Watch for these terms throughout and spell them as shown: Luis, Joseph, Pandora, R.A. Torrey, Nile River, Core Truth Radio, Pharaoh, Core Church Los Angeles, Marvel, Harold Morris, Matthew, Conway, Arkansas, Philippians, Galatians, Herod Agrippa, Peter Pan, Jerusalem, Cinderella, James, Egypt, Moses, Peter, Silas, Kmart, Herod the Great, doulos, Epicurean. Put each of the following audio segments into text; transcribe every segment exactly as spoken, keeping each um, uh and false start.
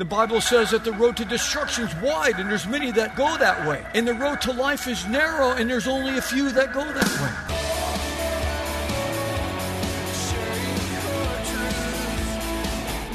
The Bible says that the road to destruction is wide, and there's many that go that way. And the road to life is narrow, and there's only a few that go that way.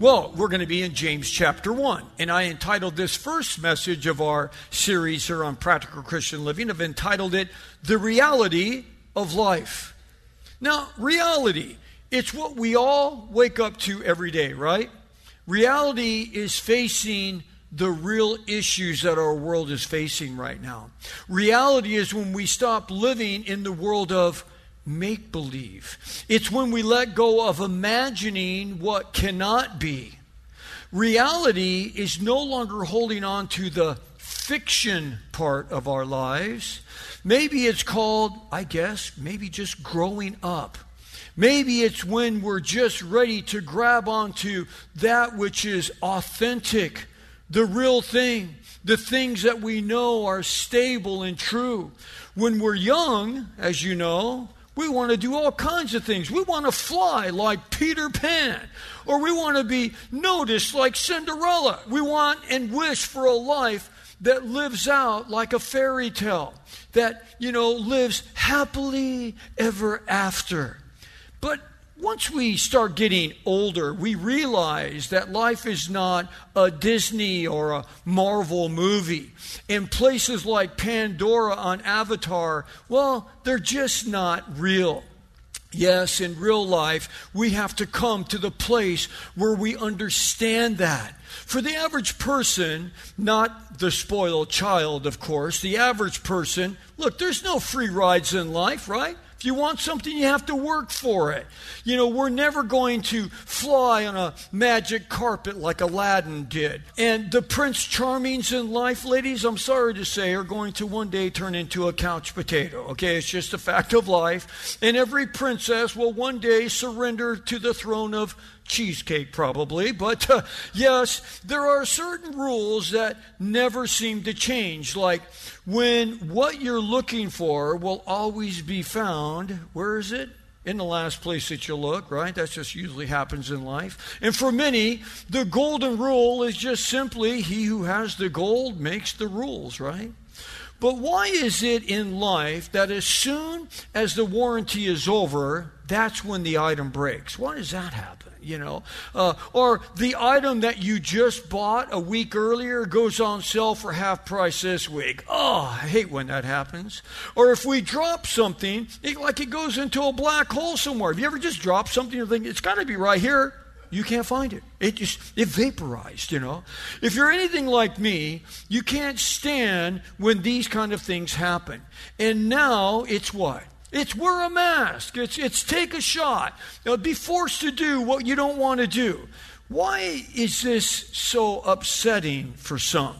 Well, we're going to be in James chapter one, and I entitled this first message of our series here on Practical Christian Living. I've entitled it, The Reality of Life. Now, reality, it's what we all wake up to every day, right? Reality is facing the real issues that our world is facing right now. Reality is when we stop living in the world of make-believe. It's when we let go of imagining what cannot be. Reality is no longer holding on to the fiction part of our lives. Maybe it's called, I guess, maybe just growing up. Maybe it's when we're just ready to grab onto that which is authentic, the real thing, the things that we know are stable and true. When we're young, as you know, we want to do all kinds of things. We want to fly like Peter Pan, or we want to be noticed like Cinderella. We want and wish for a life that lives out like a fairy tale, that, you know, lives happily ever after. But once we start getting older, we realize that life is not a Disney or a Marvel movie. And places like Pandora on Avatar, well, they're just not real. Yes, in real life, we have to come to the place where we understand that. For the average person, not the spoiled child, of course, the average person, look, there's no free rides in life, right? If you want something, you have to work for it. You know, we're never going to fly on a magic carpet like Aladdin did. And the Prince Charmings in life, ladies, I'm sorry to say, are going to one day turn into a couch potato, okay? It's just a fact of life. And every princess will one day surrender to the throne of cheesecake, probably. But uh, yes, there are certain rules that never seem to change, like when what you're looking for will always be found, where is it? In the last place that you look, right? That just usually happens in life. And for many, the golden rule is just simply, he who has the gold makes the rules, right? But why is it in life that as soon as the warranty is over, that's when the item breaks? Why does that happen, you know? Uh, or the item that you just bought a week earlier goes on sale for half price this week. Oh, I hate when that happens. Or if we drop something, it, like it goes into a black hole somewhere. Have you ever just dropped something and think, it's got to be right here? You can't find it. It just, it vaporized, you know. If you're anything like me, you can't stand when these kind of things happen. And now it's what? It's wear a mask. It's, it's take a shot. Now, be forced to do what you don't want to do. Why is this so upsetting for some?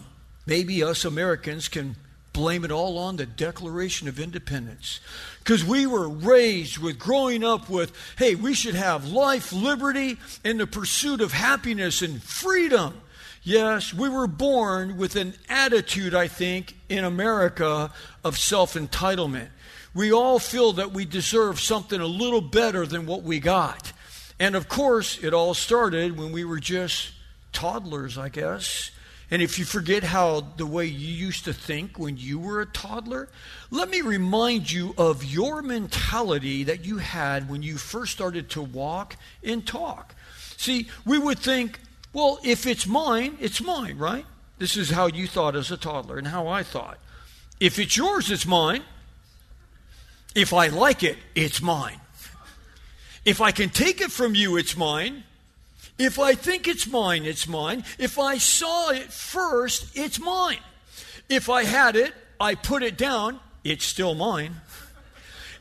Maybe us Americans can blame it all on the Declaration of Independence. Because we were raised with, growing up with, hey, we should have life, liberty, and the pursuit of happiness and freedom. Yes, we were born with an attitude, I think, in America of self-entitlement. We all feel that we deserve something a little better than what we got. And of course, it all started when we were just toddlers, I guess. And if you forget how the way you used to think when you were a toddler, let me remind you of your mentality that you had when you first started to walk and talk. See, we would think, well, if it's mine, it's mine, right? This is how you thought as a toddler and how I thought. If it's yours, it's mine. If I like it, it's mine. If I can take it from you, it's mine. If I think it's mine, it's mine. If I saw it first, it's mine. If I had it, I put it down, it's still mine.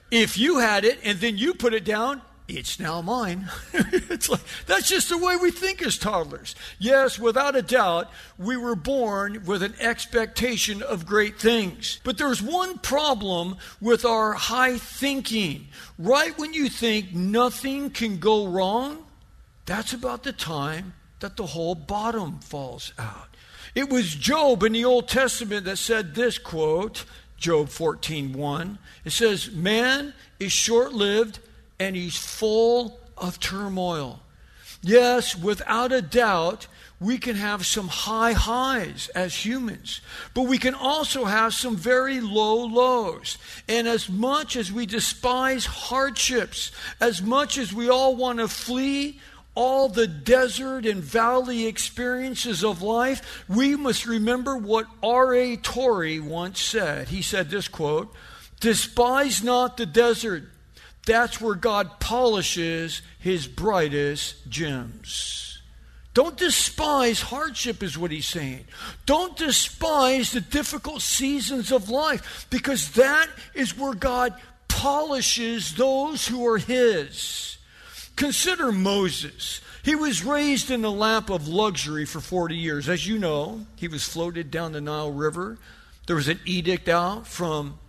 If you had it and then you put it down, it's now mine. It's like, that's just the way we think as toddlers. Yes, without a doubt, we were born with an expectation of great things. But there's one problem with our high thinking. Right when you think nothing can go wrong, that's about the time that the whole bottom falls out. It was Job in the Old Testament that said this quote, Job fourteen one. It says, man is short-lived and he's full of turmoil. Yes, without a doubt, we can have some high highs as humans, but we can also have some very low lows. And as much as we despise hardships, as much as we all want to flee all the desert and valley experiences of life, we must remember what R A Torrey once said. He said this quote, despise not the desert. That's where God polishes his brightest gems. Don't despise hardship is what he's saying. Don't despise the difficult seasons of life, because that is where God polishes those who are his. Consider Moses. He was raised in the lap of luxury for forty years. As you know, he was floated down the Nile River. There was an edict out from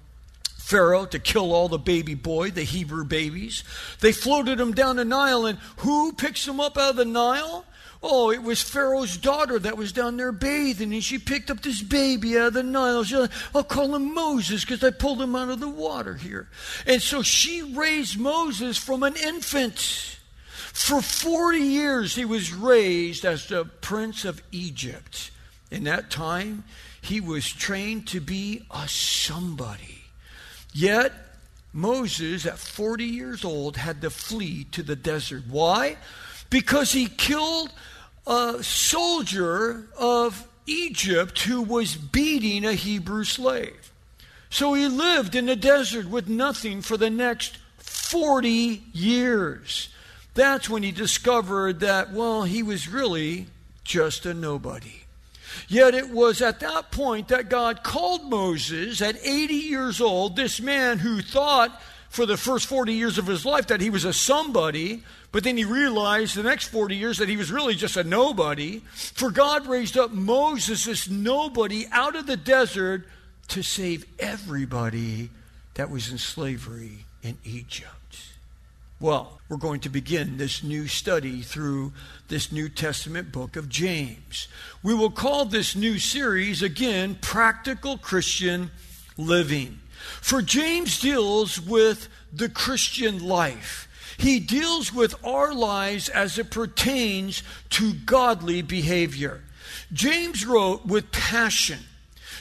Pharaoh to kill all the baby boy, the Hebrew babies. They floated him down the Nile, and who picks him up out of the Nile? Oh, it was Pharaoh's daughter that was down there bathing, and she picked up this baby out of the Nile. She's like, I'll call him Moses because I pulled him out of the water here. And so she raised Moses from an infant. For forty years, he was raised as the prince of Egypt. In that time, he was trained to be a somebody. Yet, Moses, at forty years old, had to flee to the desert. Why? Because he killed a soldier of Egypt who was beating a Hebrew slave. So he lived in the desert with nothing for the next forty years. That's when he discovered that, well, he was really just a nobody. Yet it was at that point that God called Moses at eighty years old, this man who thought for the first forty years of his life that he was a somebody, but then he realized the next forty years that he was really just a nobody. For God raised up Moses, this nobody, out of the desert to save everybody that was in slavery in Egypt. Well, we're going to begin this new study through this New Testament book of James. We will call this new series, again, Practical Christian Living. For James deals with the Christian life. He deals with our lives as it pertains to godly behavior. James wrote with passion.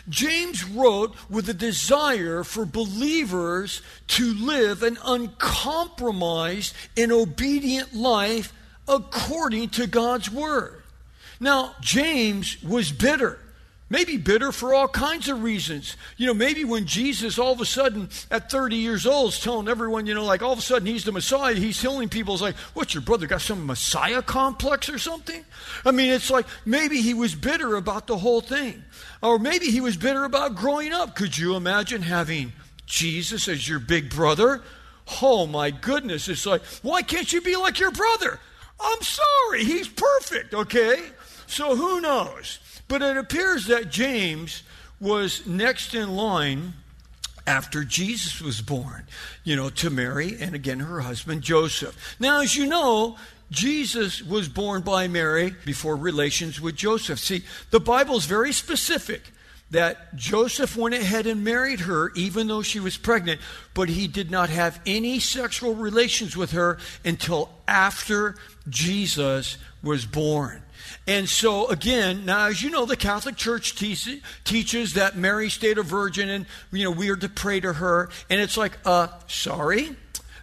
James wrote with a desire for believers to live an uncompromised and obedient life according to God's word. Now, James was bitter. Maybe bitter for all kinds of reasons. You know, maybe when Jesus all of a sudden at thirty years old is telling everyone, you know, like all of a sudden he's the Messiah, he's healing people. It's like, what's your brother got some Messiah complex or something? I mean, it's like maybe he was bitter about the whole thing. Or maybe he was bitter about growing up. Could you imagine having Jesus as your big brother? Oh my goodness. It's like, why can't you be like your brother? I'm sorry, he's perfect, okay? So who knows? But it appears that James was next in line after Jesus was born, you know, to Mary and again her husband Joseph. Now, as you know, Jesus was born by Mary before relations with Joseph. See, the Bible is very specific that Joseph went ahead and married her even though she was pregnant, but he did not have any sexual relations with her until after Jesus was born. And so, again, now, as you know, the Catholic Church te- teaches that Mary stayed a virgin and, you know, we are to pray to her. And it's like, uh, sorry,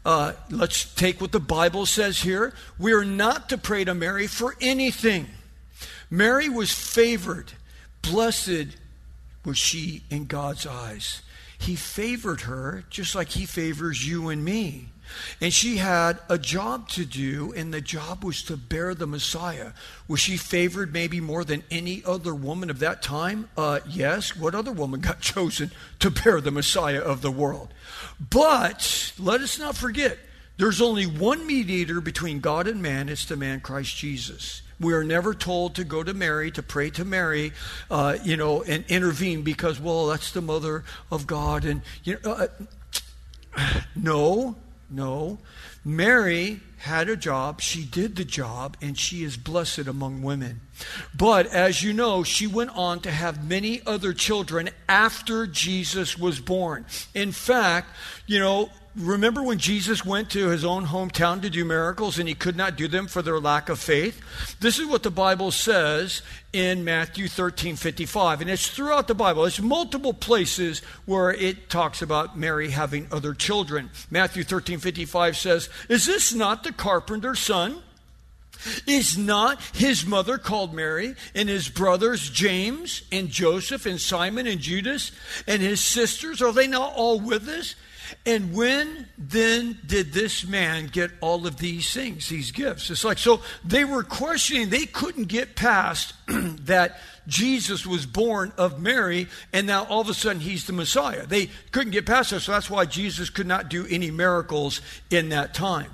uh, let's take what the Bible says here. We are not to pray to Mary for anything. Mary was favored. Blessed was she in God's eyes. He favored her just like he favors you and me. And she had a job to do, and the job was to bear the Messiah. Was she favored maybe more than any other woman of that time? Uh, yes. What other woman got chosen to bear the Messiah of the world? But let us not forget There's only one mediator between God and man. It's the man Christ Jesus. We are never told to go to Mary, to pray to Mary, uh, you know, and intervene because, well, that's the mother of God. And, you know, uh, no, no. Mary had a job. She did the job, and she is blessed among women. But as you know, she went on to have many other children after Jesus was born. In fact, you know, remember when Jesus went to his own hometown to do miracles and he could not do them for their lack of faith? This is what the Bible says in Matthew thirteen fifty-five, and it's throughout the Bible. It's multiple places where it talks about Mary having other children. Matthew thirteen fifty-five says, "Is this not the carpenter's son? Is not his mother called Mary, and his brothers James and Joseph and Simon and Judas, and his sisters? Are they not all with us? And when then did this man get all of these things, these gifts?" It's like, so they were questioning. They couldn't get past that Jesus was born of Mary, and now all of a sudden he's the Messiah. They couldn't get past that, so that's why Jesus could not do any miracles in that time.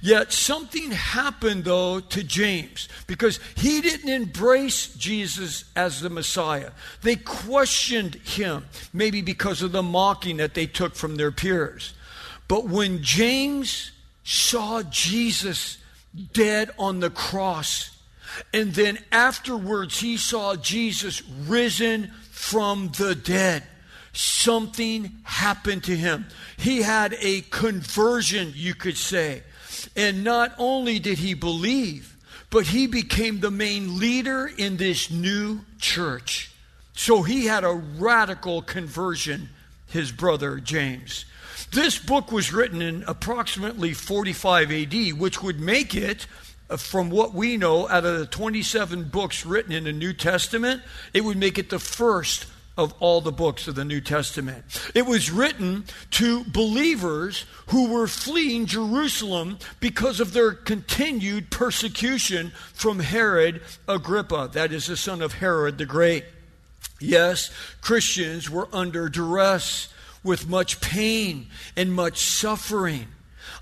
Yet something happened, though, to James, because he didn't embrace Jesus as the Messiah. They questioned him, maybe because of the mocking that they took from their peers. But when James saw Jesus dead on the cross, and then afterwards he saw Jesus risen from the dead, something happened to him. He had a conversion, you could say. And not only did he believe, but he became the main leader in this new church. So he had a radical conversion, his brother James. This book was written in approximately forty-five A D, which would make it, from what we know, out of the twenty-seven books written in the New Testament, it would make it the first of all the books of the New Testament. It was written to believers who were fleeing Jerusalem because of their continued persecution from Herod Agrippa, that is the son of Herod the Great. Yes, Christians were under duress with much pain and much suffering.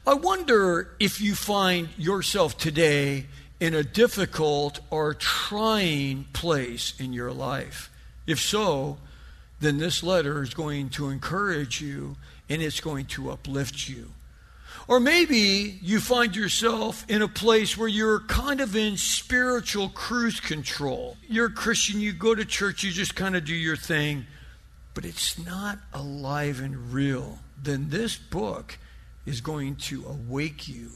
I wonder if you find yourself today in a difficult or trying place in your life. If so, then this letter is going to encourage you and it's going to uplift you. Or maybe you find yourself in a place where you're kind of in spiritual cruise control. You're a Christian, you go to church, you just kind of do your thing, but it's not alive and real. Then this book is going to awake you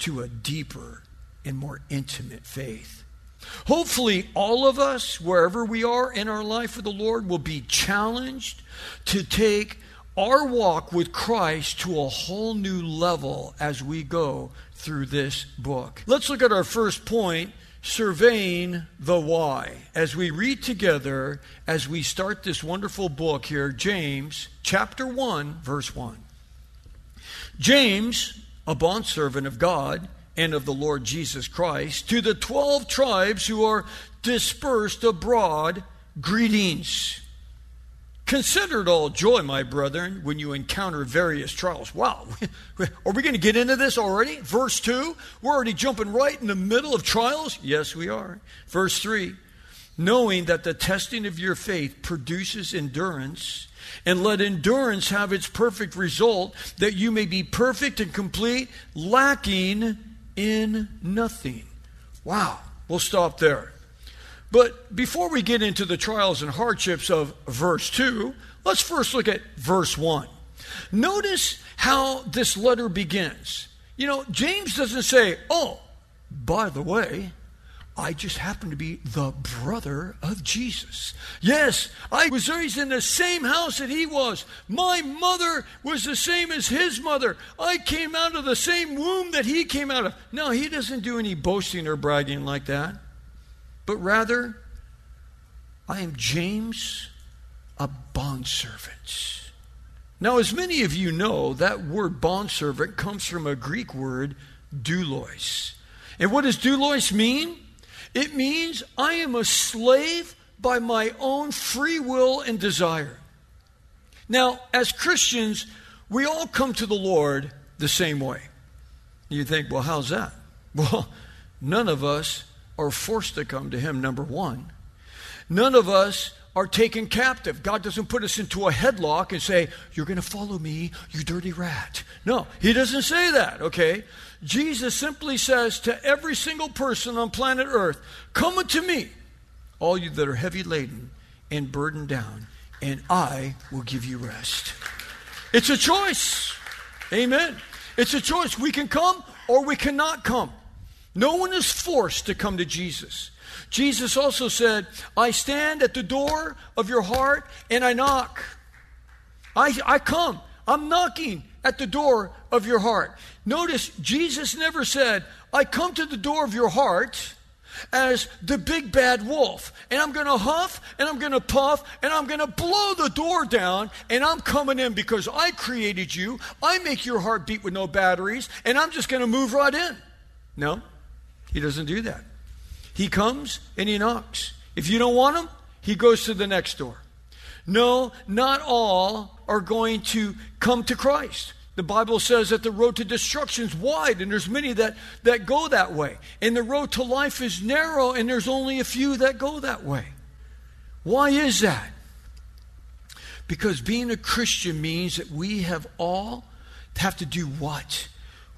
to a deeper and more intimate faith. Hopefully, all of us, wherever we are in our life with the Lord, will be challenged to take our walk with Christ to a whole new level as we go through this book. Let's look at our first point, surveying the why, as we read together, as we start this wonderful book here, James chapter one, verse one. James, a bondservant of God and of the Lord Jesus Christ, to the twelve tribes who are dispersed abroad, greetings. Consider it all joy, my brethren, when you encounter various trials. Wow, are we going to get into this already? Verse two, we're already jumping right in the middle of trials? Yes, we are. Verse three, knowing that the testing of your faith produces endurance, and let endurance have its perfect result, that you may be perfect and complete, lacking in nothing. Wow, we'll stop there. But before we get into the trials and hardships of verse two, let's first look at verse one. Notice how this letter begins. You know, James doesn't say, oh, by the way, I just happen to be the brother of Jesus. Yes, I was raised in the same house that he was. My mother was the same as his mother. I came out of the same womb that he came out of. No, he doesn't do any boasting or bragging like that. But rather, I am James, a bondservant. Now, as many of you know, that word bondservant comes from a Greek word, doulos. And what does doulos mean? It means I am a slave by my own free will and desire. Now, as Christians, we all come to the Lord the same way. You think, well, how's that? Well, none of us are forced to come to him, number one. None of us are taken captive. God doesn't put us into a headlock and say, you're going to follow me, you dirty rat. No, he doesn't say that, okay? Jesus simply says to every single person on planet Earth, come unto me, all you that are heavy laden and burdened down, and I will give you rest. It's a choice. Amen. It's a choice. We can come or we cannot come. No one is forced to come to Jesus. Jesus also said, I stand at the door of your heart and I knock. I, I come. I'm knocking at the door of your heart. Notice, Jesus never said, I come to the door of your heart as the big bad wolf, and I'm going to huff, and I'm going to puff, and I'm going to blow the door down, and I'm coming in because I created you, I make your heart beat with no batteries, and I'm just going to move right in. No, he doesn't do that. He comes and he knocks. If you don't want him, he goes to the next door. No, not all are going to come to Christ. The Bible says that the road to destruction is wide, and there's many that, that go that way. And the road to life is narrow, and there's only a few that go that way. Why is that? Because being a Christian means that we have all have to do what?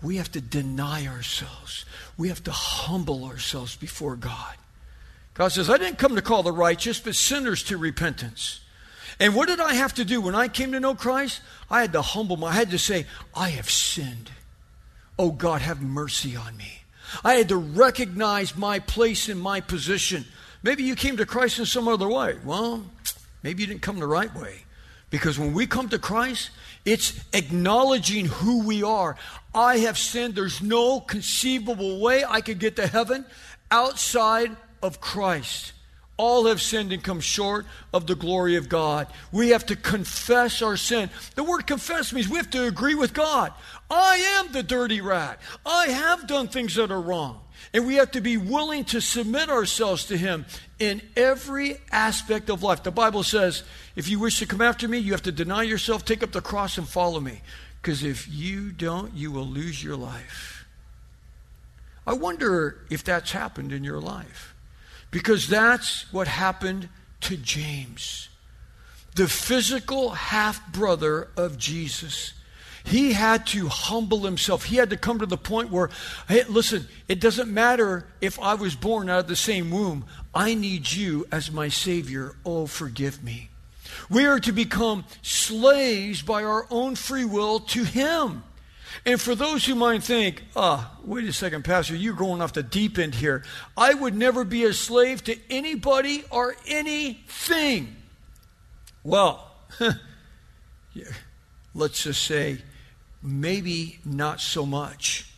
We have to deny ourselves. We have to humble ourselves before God. God says, I didn't come to call the righteous, but sinners to repentance. And what did I have to do when I came to know Christ? I had to humble myself. I had to say, I have sinned. Oh, God, have mercy on me. I had to recognize my place and my position. Maybe you came to Christ in some other way. Well, maybe you didn't come the right way. Because when we come to Christ, it's acknowledging who we are. I have sinned. There's no conceivable way I could get to heaven outside of Christ. All have sinned and come short of the glory of God. We have to confess our sin. The word confess means we have to agree with God. I am the dirty rat. I have done things that are wrong. And we have to be willing to submit ourselves to him in every aspect of life. The Bible says, if you wish to come after me, you have to deny yourself, take up the cross, and follow me. Because if you don't, you will lose your life. I wonder if that's happened in your life. Because that's what happened to James, the physical half-brother of Jesus. He had to humble himself. He had to come to the point where, hey, listen, it doesn't matter if I was born out of the same womb. I need you as my Savior. Oh, forgive me. We are to become slaves by our own free will to him. And for those who might think, ah, oh, wait a second, Pastor, you're going off the deep end here. I would never be a slave to anybody or anything. Well, yeah, let's just say maybe not so much.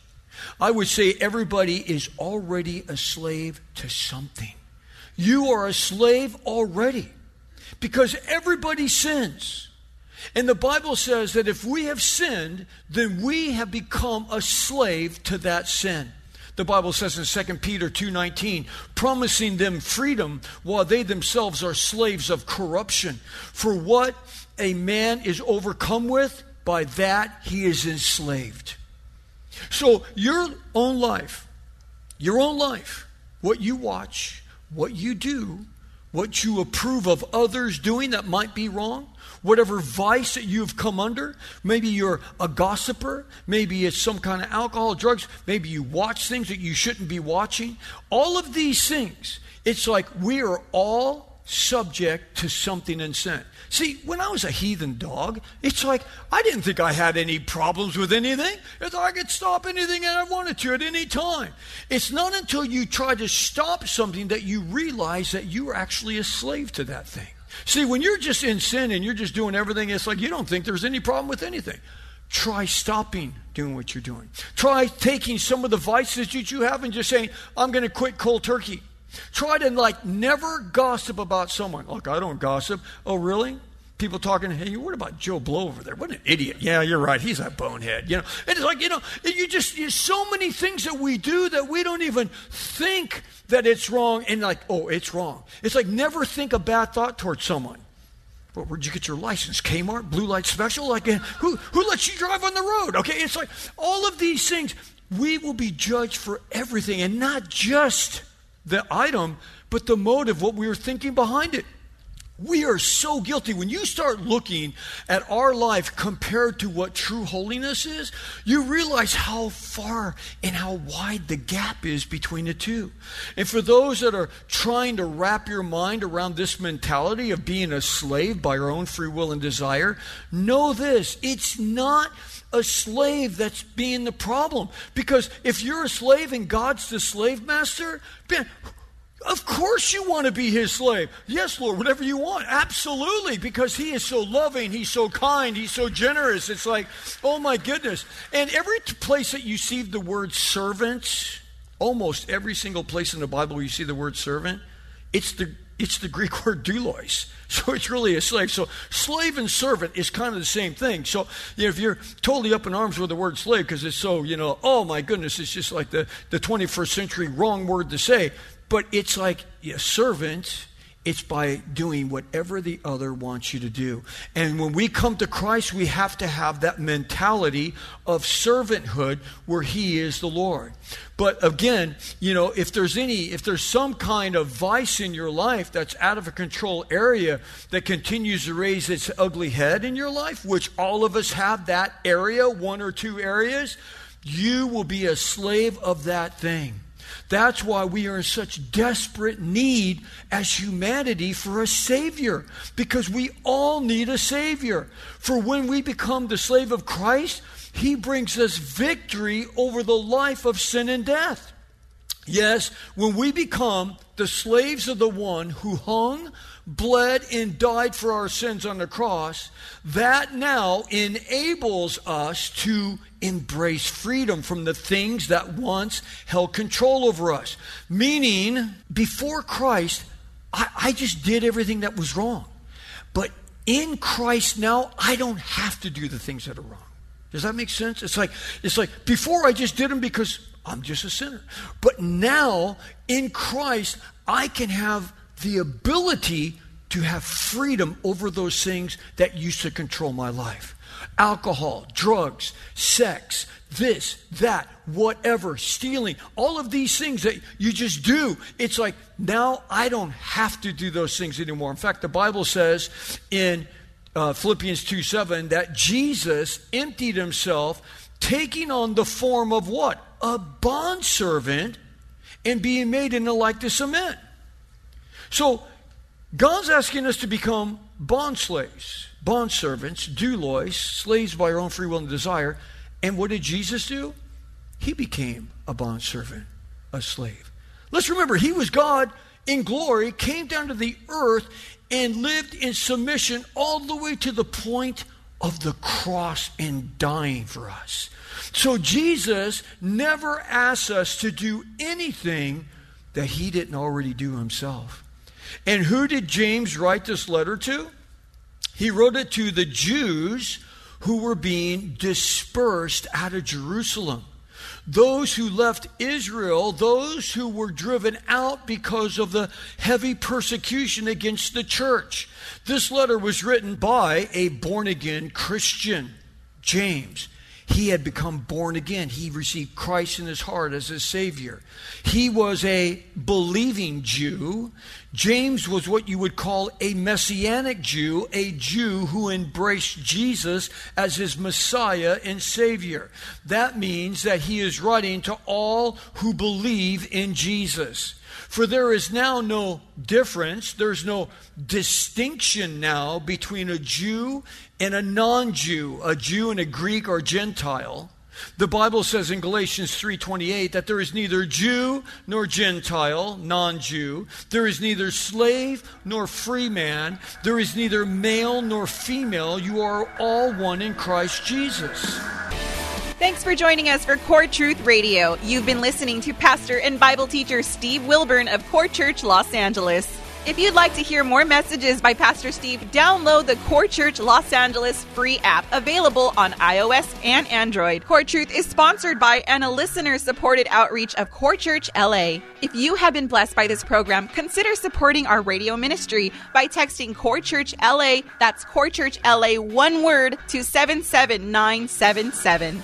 I would say everybody is already a slave to something. You are a slave already because everybody sins. And the Bible says that if we have sinned, then we have become a slave to that sin. The Bible says in Second Peter two nineteen, promising them freedom while they themselves are slaves of corruption. For what a man is overcome with, by that he is enslaved. So your own life, your own life, what you watch, what you do, what you approve of others doing that might be wrong, whatever vice that you've come under, maybe you're a gossiper, maybe it's some kind of alcohol, drugs, maybe you watch things that you shouldn't be watching. All of these things, it's like we are all subject to something in sin. See, when I was a heathen dog, it's like I didn't think I had any problems with anything. It's like I could stop anything that I wanted to at any time. It's not until you try to stop something that you realize that you are actually a slave to that thing. See, when you're just in sin and you're just doing everything, it's like you don't think there's any problem with anything. Try stopping doing what you're doing. Try taking some of the vices that you have and just saying, I'm going to quit cold turkey. Try to, like, never gossip about someone. Look, I don't gossip. Oh, really? People talking, hey, what about Joe Blow over there? What an idiot. Yeah, you're right. He's a bonehead. You know, and it's like, you know, you just, there's so many things that we do that we don't even think that it's wrong. And like, oh, it's wrong. It's like never think a bad thought towards someone. But where'd you get your license? Kmart, blue light special? Like, who, who lets you drive on the road? Okay, it's like all of these things. we will be judged for everything, and not just the item, but the motive, what we were thinking behind it. We are so guilty. When you start looking at our life compared to what true holiness is, you realize how far and how wide the gap is between the two. And for those that are trying to wrap your mind around this mentality of being a slave by your own free will and desire, know this, it's not a slave that's being the problem. Because if you're a slave and God's the slave master, man, of course you want to be his slave. Yes, Lord, whatever you want. Absolutely, because he is so loving. He's so kind. He's so generous. It's like, oh, my goodness. And every place that you see the word servant, almost every single place in the Bible where you see the word servant, it's the it's the Greek word doulos. So it's really a slave. So slave and servant is kind of the same thing. So you know, if you're totally up in arms with the word slave because it's so, you know, oh, my goodness, it's just like the, the twenty-first century wrong word to say. But it's like a servant, it's by doing whatever the other wants you to do. And when we come to Christ, we have to have that mentality of servanthood where he is the Lord. But again, you know, if there's any, if there's some kind of vice in your life that's out of a control area that continues to raise its ugly head in your life, which all of us have that area, one or two areas, you will be a slave of that thing. That's why we are in such desperate need as humanity for a Savior, because we all need a Savior. For when we become the slave of Christ, he brings us victory over the life of sin and death. Yes, when we become the slaves of the one who hung, bled, and died for our sins on the cross, that now enables us to embrace freedom from the things that once held control over us. Meaning, before Christ, I, I just did everything that was wrong. But in Christ now, I don't have to do the things that are wrong. Does that make sense? It's like, it's like before I just did them because I'm just a sinner. But now, in Christ, I can have the ability to have freedom over those things that used to control my life. Alcohol, drugs, sex, this, that, whatever, stealing, all of these things that you just do. It's like, now I don't have to do those things anymore. In fact, the Bible says in uh, Philippians two seven that Jesus emptied himself, taking on the form of what? A bondservant, and being made in the likeness of men. So God's asking us to become bond slaves, bond servants, doulos, slaves by our own free will and desire. And what did Jesus do? He became a bond servant, a slave. Let's remember, he was God in glory, came down to the earth, and lived in submission all the way to the point of the cross and dying for us. So Jesus never asks us to do anything that he didn't already do himself. And who did James write this letter to? He wrote it to the Jews who were being dispersed out of Jerusalem. Those who left Israel, those who were driven out because of the heavy persecution against the church. This letter was written by a born-again Christian, James. He had become born again. He received Christ in his heart as his Savior. He was a believing Jew. James was what you would call a Messianic Jew, a Jew who embraced Jesus as his Messiah and Savior. That means that he is writing to all who believe in Jesus. For there is now no difference, there's no distinction now between a Jew and a non-Jew, a Jew and a Greek or Gentile. The Bible says in Galatians three twenty-eight that there is neither Jew nor Gentile, non-Jew. There is neither slave nor free man. There is neither male nor female. You are all one in Christ Jesus. Thanks for joining us for Core Truth Radio. You've been listening to pastor and Bible teacher Steve Wilburn of Core Church Los Angeles. If you'd like to hear more messages by Pastor Steve, download the Core Church Los Angeles free app available on iOS and Android. Core Truth is sponsored by and a listener-supported outreach of Core Church L A. If you have been blessed by this program, consider supporting our radio ministry by texting Core Church L A, that's Core Church L A, one word, to seven seven nine seven seven.